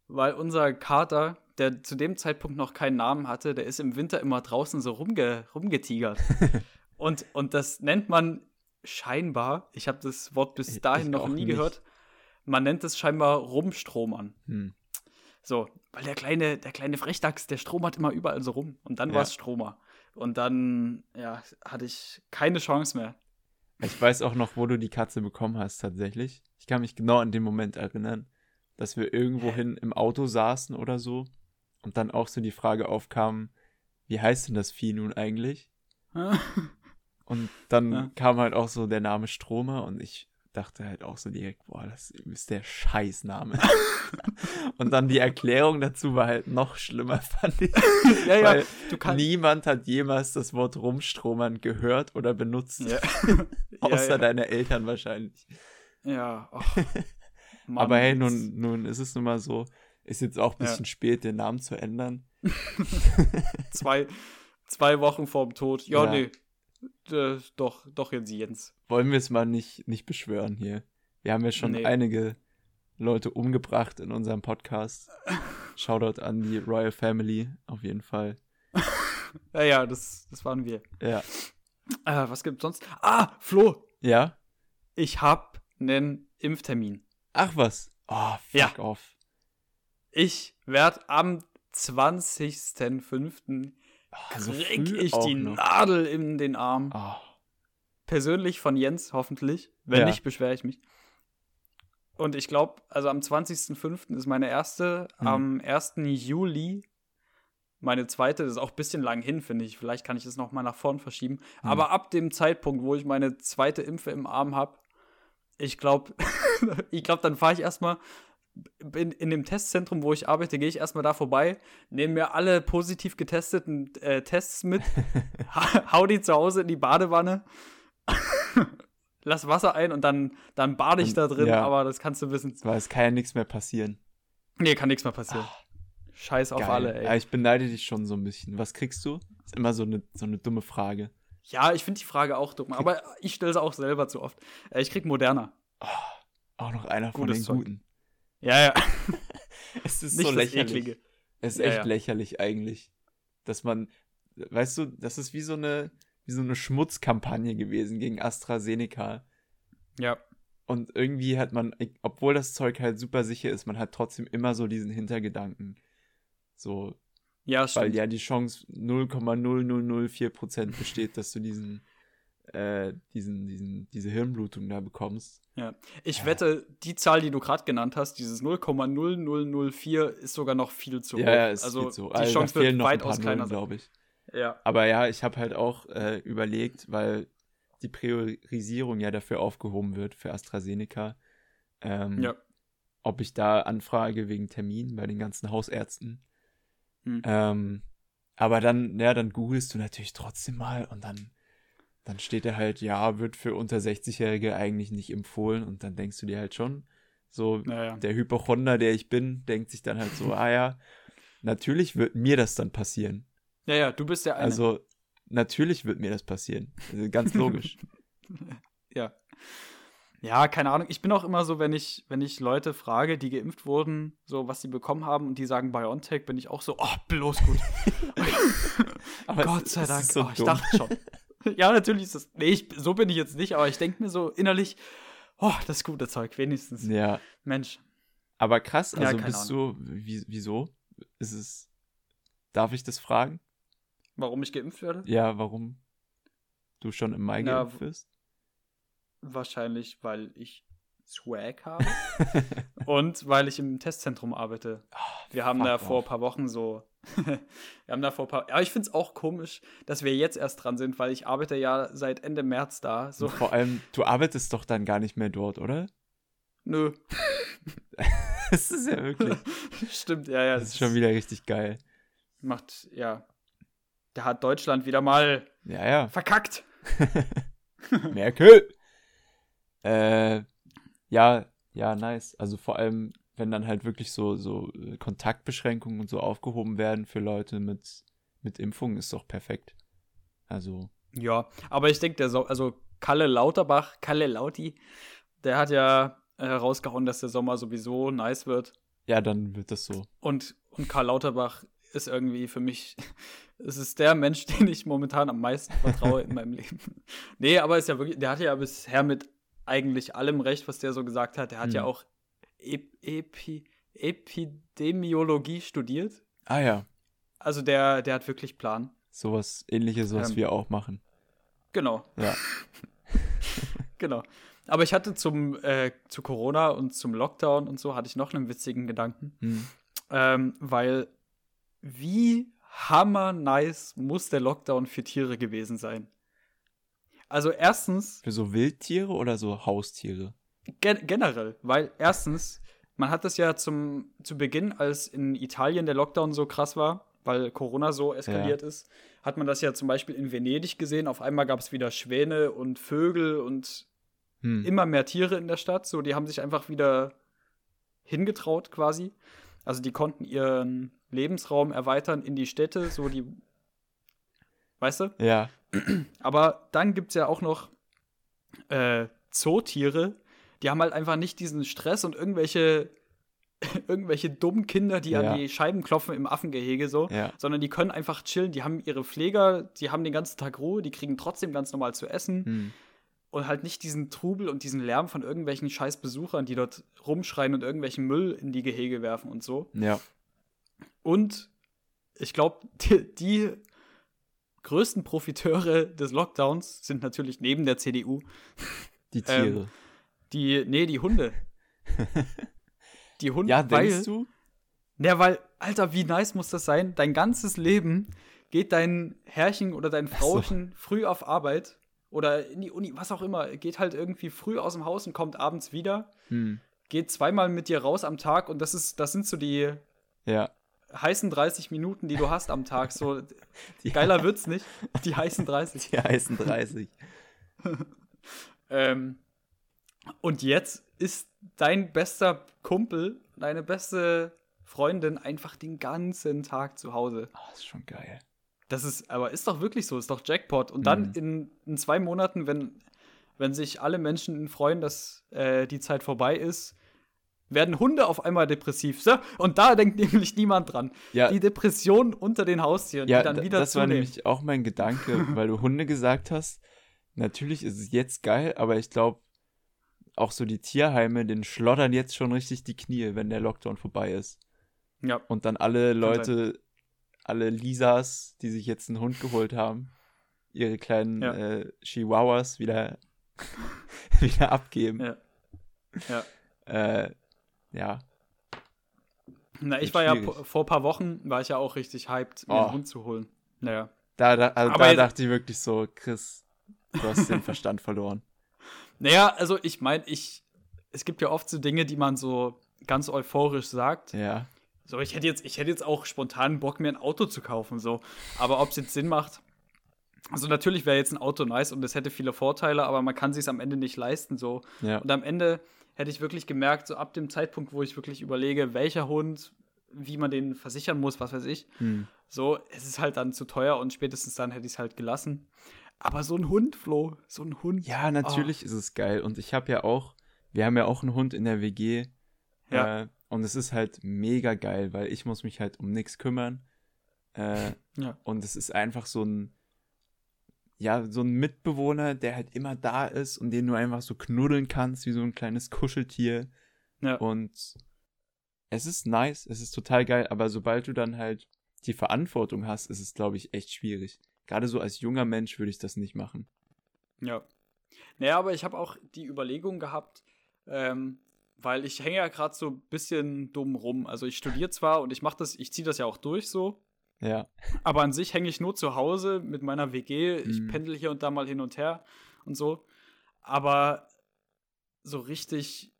weil unser Kater, der zu dem Zeitpunkt noch keinen Namen hatte, der ist im Winter immer draußen so rumgetigert. Und das nennt man scheinbar, ich habe das Wort bis dahin noch nie gehört, man nennt es scheinbar Rumstromern. So, weil der kleine Frechdachs, der stromert immer überall so rum. Und dann war es Stromer. Und dann, hatte ich keine Chance mehr. Ich weiß auch noch, wo du die Katze bekommen hast, tatsächlich. Ich kann mich genau an den Moment erinnern, dass wir irgendwohin im Auto saßen oder so und dann auch so die Frage aufkam, wie heißt denn das Vieh nun eigentlich? Und dann kam halt auch so der Name Stromer und ich dachte halt auch so direkt, boah, das ist der Scheißname. Und dann die Erklärung dazu war halt noch schlimmer, fand ich. Weil niemand hat jemals das Wort Rumstromern gehört oder benutzt. Ja. Außer deine Eltern wahrscheinlich. Ja. Och, Mann, aber hey, nun ist es nun mal so, ist jetzt auch ein bisschen spät, den Namen zu ändern. Zwei Wochen vorm Tod. Ja, nee. Doch jetzt Jens. Wollen wir es mal nicht beschwören hier. Wir haben ja schon einige Leute umgebracht in unserem Podcast. Shoutout an die Royal Family, auf jeden Fall. Ja, das waren wir. Ja. Was gibt's sonst? Ah, Flo! Ja? Ich hab einen Impftermin. Ach was? Oh, fuck off. Ich werd am 20.05. Also krieg ich die Nadel in den Arm. Oh. Persönlich von Jens, hoffentlich. Wenn nicht, beschwere ich mich. Und ich glaube, also am 20.05. ist meine erste, am 1. Juli meine zweite. Das ist auch ein bisschen lang hin, finde ich. Vielleicht kann ich es noch mal nach vorn verschieben. Aber ab dem Zeitpunkt, wo ich meine zweite Impfe im Arm habe, ich glaube, dann fahre ich erstmal in dem Testzentrum, wo ich arbeite, gehe ich erstmal da vorbei, nehme mir alle positiv getesteten Tests mit, hau die zu Hause in die Badewanne, lass Wasser ein und dann bade ich da drin, aber das kannst du wissen. Weil es kann ja nichts mehr passieren. Nee, kann nichts mehr passieren. Ach, scheiß auf alle, ey. Ja, ich beneide dich schon so ein bisschen. Was kriegst du? Ist immer so eine dumme Frage. Ja, ich finde die Frage auch dumm, aber ich stelle sie auch selber zu oft. Ich krieg Moderna. Oh, auch noch einer von den Guten. Ja, ja. Es ist nicht so lächerlich. Eklige. Es ist echt lächerlich eigentlich, dass man, weißt du, das ist wie so eine Schmutzkampagne gewesen gegen AstraZeneca. Ja. Und irgendwie hat man, obwohl das Zeug halt super sicher ist, man hat trotzdem immer so diesen Hintergedanken. So, ja, stimmt. Weil ja die Chance 0,0004% besteht, dass du diese Hirnblutung da bekommst. Ja, ich wette, die Zahl, die du gerade genannt hast, dieses 0,0004 ist sogar noch viel zu hoch. Ja, ist also viel zu hoch. Die Chance wird weitaus kleiner, glaube ich. Ja. Aber ja, ich habe halt auch überlegt, weil die Priorisierung ja dafür aufgehoben wird für AstraZeneca, ob ich da anfrage wegen Termin bei den ganzen Hausärzten. Aber dann googelst du natürlich trotzdem mal und dann steht er halt, ja, wird für unter 60-Jährige eigentlich nicht empfohlen. Und dann denkst du dir halt schon, so der Hypochonder, der ich bin, denkt sich dann halt so, natürlich wird mir das dann passieren. Ja, du bist der eine. Also, natürlich wird mir das passieren. Also, ganz logisch. Ja. Ja, keine Ahnung. Ich bin auch immer so, wenn ich Leute frage, die geimpft wurden, so was sie bekommen haben und die sagen BioNTech, bin ich auch so, bloß gut. Gott sei Dank. Ich dachte schon. Ja, natürlich ist das. Nee, so bin ich jetzt nicht, aber ich denke mir so innerlich, oh, das gute Zeug, wenigstens. Ja. Mensch. Aber krass, also ja, bist Ahnung. Du, wieso? Ist es, darf ich das fragen? Warum ich geimpft werde? Ja, warum du schon im Mai geimpft bist? Wahrscheinlich, weil ich Swag habe und weil ich im Testzentrum arbeite. Wir haben da vor ein paar Wochen so aber ich finde es auch komisch, dass wir jetzt erst dran sind, weil ich arbeite ja seit Ende März da. So. Vor allem, du arbeitest doch dann gar nicht mehr dort, oder? Nö. Das ist ja wirklich... Stimmt, ja. Das ist schon wieder richtig geil. Macht, ja. Da hat Deutschland wieder mal verkackt. Merkel! Ja, nice. Also vor allem, wenn dann halt wirklich so Kontaktbeschränkungen und so aufgehoben werden für Leute mit Impfungen, ist doch perfekt. Also. Ja, aber ich denke, also Kalle Lauti, der hat ja rausgehauen, dass der Sommer sowieso nice wird. Ja, dann wird das so. Und Karl Lauterbach ist irgendwie für mich, es ist der Mensch, den ich momentan am meisten vertraue in meinem Leben. Nee, aber ist ja wirklich, der hatte ja bisher mit eigentlich allem recht, was der so gesagt hat. Der hat ja auch Epidemiologie studiert. Ah ja. Also der hat wirklich Plan. Sowas ähnliches, was wir auch machen. Genau. Ja. Genau. Aber ich hatte zu Corona und zum Lockdown und so hatte ich noch einen witzigen Gedanken. Weil wie hammer nice muss der Lockdown für Tiere gewesen sein? Also erstens... Für so Wildtiere oder so Haustiere? Generell, weil erstens, man hat das ja zu Beginn, als in Italien der Lockdown so krass war, weil Corona so eskaliert ist, hat man das ja zum Beispiel in Venedig gesehen. Auf einmal gab es wieder Schwäne und Vögel und immer mehr Tiere in der Stadt. So, die haben sich einfach wieder hingetraut quasi. Also die konnten ihren Lebensraum erweitern in die Städte, so die, weißt du? Ja. Aber dann gibt es ja auch noch Zootiere, die haben halt einfach nicht diesen Stress und irgendwelche dummen Kinder, die an die Scheiben klopfen im Affengehege so, sondern die können einfach chillen, die haben ihre Pfleger, die haben den ganzen Tag Ruhe, die kriegen trotzdem ganz normal zu essen und halt nicht diesen Trubel und diesen Lärm von irgendwelchen scheiß Besuchern, die dort rumschreien und irgendwelchen Müll in die Gehege werfen und so. Ja. Und ich glaube, die größten Profiteure des Lockdowns sind natürlich neben der CDU die Tiere. Die Hunde. Die Hunde, ja, denkst du? Ja, weil, Alter, wie nice muss das sein? Dein ganzes Leben geht dein Herrchen oder dein Frauchen früh auf Arbeit oder in die Uni, was auch immer, geht halt irgendwie früh aus dem Haus und kommt abends wieder, geht zweimal mit dir raus am Tag und das sind so die heißen 30 Minuten, die du hast am Tag. So, geiler wird's nicht. Die heißen 30. Die heißen 30. Und jetzt ist dein bester Kumpel, deine beste Freundin einfach den ganzen Tag zu Hause. Oh, das ist schon geil. Ist doch wirklich so, ist doch Jackpot. Und dann in 2 Monaten, wenn sich alle Menschen freuen, dass die Zeit vorbei ist, werden Hunde auf einmal depressiv. So, und da denkt nämlich niemand dran. Ja. Die Depression unter den Haustieren, die dann wieder das zunehmen. War nämlich auch mein Gedanke, weil du Hunde gesagt hast. Natürlich ist es jetzt geil, aber ich glaube, auch so die Tierheime, den schlottern jetzt schon richtig die Knie, wenn der Lockdown vorbei ist. Ja. Und dann alle Leute, alle Lisas, die sich jetzt einen Hund geholt haben, ihre kleinen Chihuahuas wieder abgeben. Ja. Na, ich war schwierig. Ja, vor ein paar Wochen war ich ja auch richtig hyped, mir einen Hund zu holen. Naja. Da dachte ich wirklich so, Chris, du hast den Verstand verloren. Naja, also ich meine, es gibt ja oft so Dinge, die man so ganz euphorisch sagt. Ja. So, ich hätte jetzt auch spontan Bock, mir ein Auto zu kaufen, so. Aber ob es jetzt Sinn macht, also natürlich wäre jetzt ein Auto nice und es hätte viele Vorteile, aber man kann sich es am Ende nicht leisten, so. Ja. Und am Ende hätte ich wirklich gemerkt, so ab dem Zeitpunkt, wo ich wirklich überlege, welcher Hund, wie man den versichern muss, was weiß ich, so, es ist halt dann zu teuer und spätestens dann hätte ich es halt gelassen. Aber so ein Hund, Flo, so ein Hund. Ja, natürlich ist es geil. Und wir haben ja auch einen Hund in der WG. Ja. Und es ist halt mega geil, weil ich muss mich halt um nichts kümmern. Und es ist einfach so ein, ja, so ein Mitbewohner, der halt immer da ist und den du einfach so knuddeln kannst, wie so ein kleines Kuscheltier. Ja. Und es ist nice, es ist total geil, aber sobald du dann halt die Verantwortung hast, ist es, glaube ich, echt schwierig. Gerade so als junger Mensch würde ich das nicht machen. Ja. Naja, aber ich habe auch die Überlegung gehabt, weil ich hänge ja gerade so ein bisschen dumm rum. Also ich studiere zwar und ich ziehe das ja auch durch so. Ja. Aber an sich hänge ich nur zu Hause mit meiner WG. Ich pendel hier und da mal hin und her und so. Aber so richtig,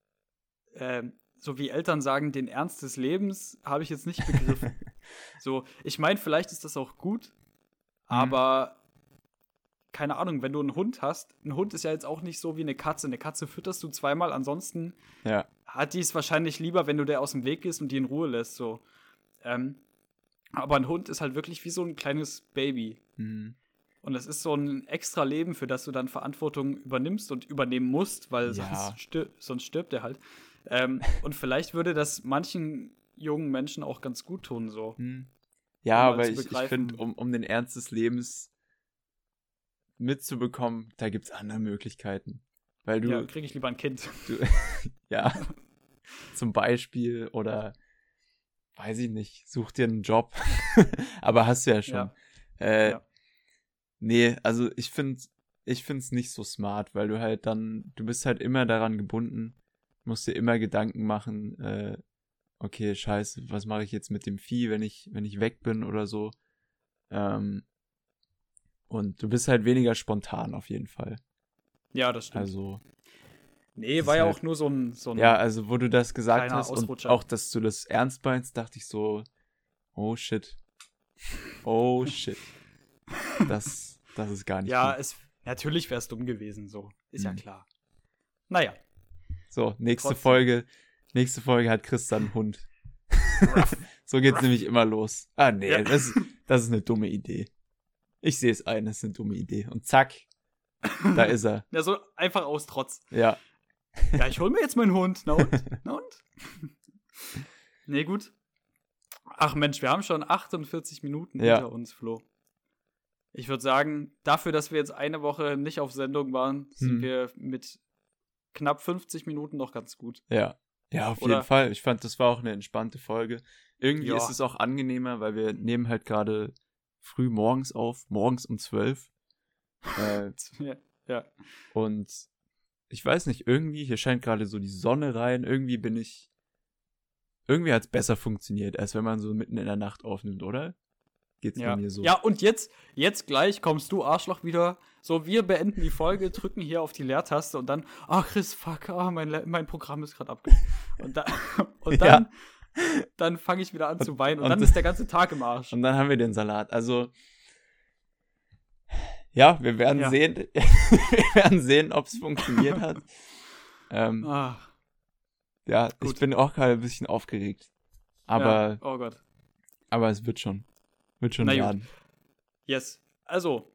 so wie Eltern sagen, den Ernst des Lebens habe ich jetzt nicht begriffen. So, ich meine, vielleicht ist das auch gut, aber keine Ahnung, wenn du einen Hund hast, ein Hund ist ja jetzt auch nicht so wie eine Katze. Eine Katze fütterst du zweimal, ansonsten hat die es wahrscheinlich lieber, wenn du der aus dem Weg gehst und die in Ruhe lässt. So. Aber ein Hund ist halt wirklich wie so ein kleines Baby. Mhm. Und das ist so ein extra Leben, für das du dann Verantwortung übernimmst und übernehmen musst, weil sonst stirbt er halt. Und vielleicht würde das manchen jungen Menschen auch ganz gut tun. So. Mhm. Ja, aber ich finde, um den Ernst des Lebens mitzubekommen, da gibt es andere Möglichkeiten. Weil du, ja, krieg ich lieber ein Kind. Du, ja, zum Beispiel, oder weiß ich nicht, such dir einen Job. Aber hast du ja schon. Ja. Nee, also ich find's nicht so smart, weil du bist halt immer daran gebunden, musst dir immer Gedanken machen, okay, scheiße, was mache ich jetzt mit dem Vieh, wenn ich weg bin oder so. Und du bist halt weniger spontan auf jeden Fall. Ja, das stimmt. Also, nee, war ja halt auch nur so ein ja, also wo du das gesagt hast und auch, dass du das ernst meinst, dachte ich so, oh shit. Das ist gar nicht ja, gut. Natürlich wäre es dumm gewesen, so. Ist ja klar. Naja. So, nächste Folge hat Chris dann einen Hund. So geht's nämlich immer los. Ah, nee, ja. Das ist eine dumme Idee. Ich sehe es ein, das ist eine dumme Idee. Und zack, da ist er. Ja, so einfach aus Trotz. Ja. Ja, ich hole mir jetzt meinen Hund. Na und? Nee, gut. Ach Mensch, wir haben schon 48 Minuten hinter uns, Flo. Ich würde sagen, dafür, dass wir jetzt eine Woche nicht auf Sendung waren, sind wir mit knapp 50 Minuten noch ganz gut. Ja, ja, auf jeden Fall. Ich fand, das war auch eine entspannte Folge. Irgendwie ist es auch angenehmer, weil wir nehmen halt gerade früh morgens auf, morgens um 12. Ja. Und ich weiß nicht, irgendwie, hier scheint gerade so die Sonne rein, irgendwie hat es besser funktioniert, als wenn man so mitten in der Nacht aufnimmt, oder? Geht's bei mir so. Ja, und jetzt gleich kommst du, Arschloch, wieder. So, wir beenden die Folge, drücken hier auf die Leertaste und dann, Chris, fuck, mein Programm ist gerade abgegangen. Dann fange ich wieder an zu weinen und dann ist der ganze Tag im Arsch. Und dann haben wir den Salat. Also, ja, wir werden sehen, ob es funktioniert hat. Ja, gut. Ich bin auch gerade ein bisschen aufgeregt. Aber, ja. Oh Gott. Aber es wird schon. Wird schon werden. Yes. Also,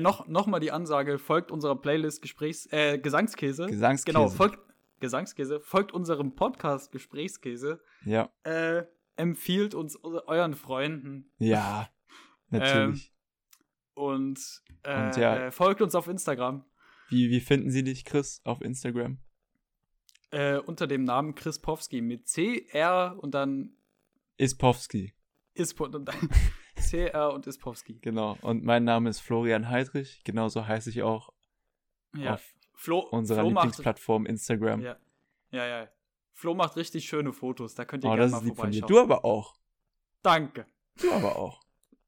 nochmal die Ansage, folgt unserer Playlist Gesangskäse. Genau, folgt Gesangskäse, folgt unserem Podcast Gesprächskäse. Ja. Empfiehlt uns euren Freunden. Ja, natürlich. Folgt uns auf Instagram. Wie finden Sie dich, Chris, auf Instagram? Unter dem Namen Chris Pawski mit CR und dann Ispowski. Und dann CR und Ispowski. Genau, und mein Name ist Florian Heidrich, genauso heiße ich auch auf unserer Lieblingsplattform Instagram. Ja. Flo macht richtig schöne Fotos, da könnt ihr gerne mal vorbeischauen. Du aber auch. Danke. Du aber auch.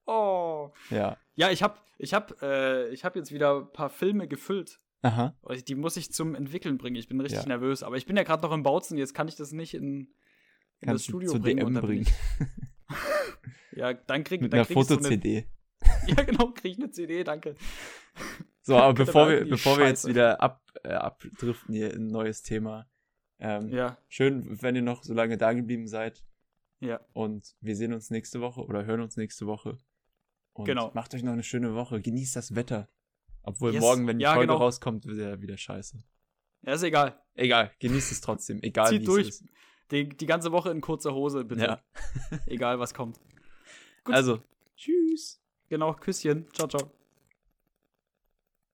Oh. Ja. Ja, ich hab jetzt wieder ein paar Filme gefüllt. Aha. Die muss ich zum Entwickeln bringen. Ich bin richtig nervös, aber ich bin ja gerade noch in Bautzen, jetzt kann ich das nicht in das Studio bringen. Ja, dann krieg ich mit einer Foto-CD. Ja, genau, krieg ich eine CD, danke. So, aber bevor wir jetzt wieder abdriften hier in ein neues Thema. Schön, wenn ihr noch so lange da geblieben seid. Ja. Und wir sehen uns nächste Woche oder hören uns nächste Woche. Und macht euch noch eine schöne Woche. Genießt das Wetter. Obwohl morgen, wenn die Folge rauskommt, wird ja wieder scheiße. Ja, ist egal. Egal, genießt es trotzdem. Egal, zieht durch. Es ist. Die ganze Woche in kurzer Hose, bitte. Ja. Egal, was kommt. Gut. Also, tschüss. Genau, Küsschen. Ciao, ciao.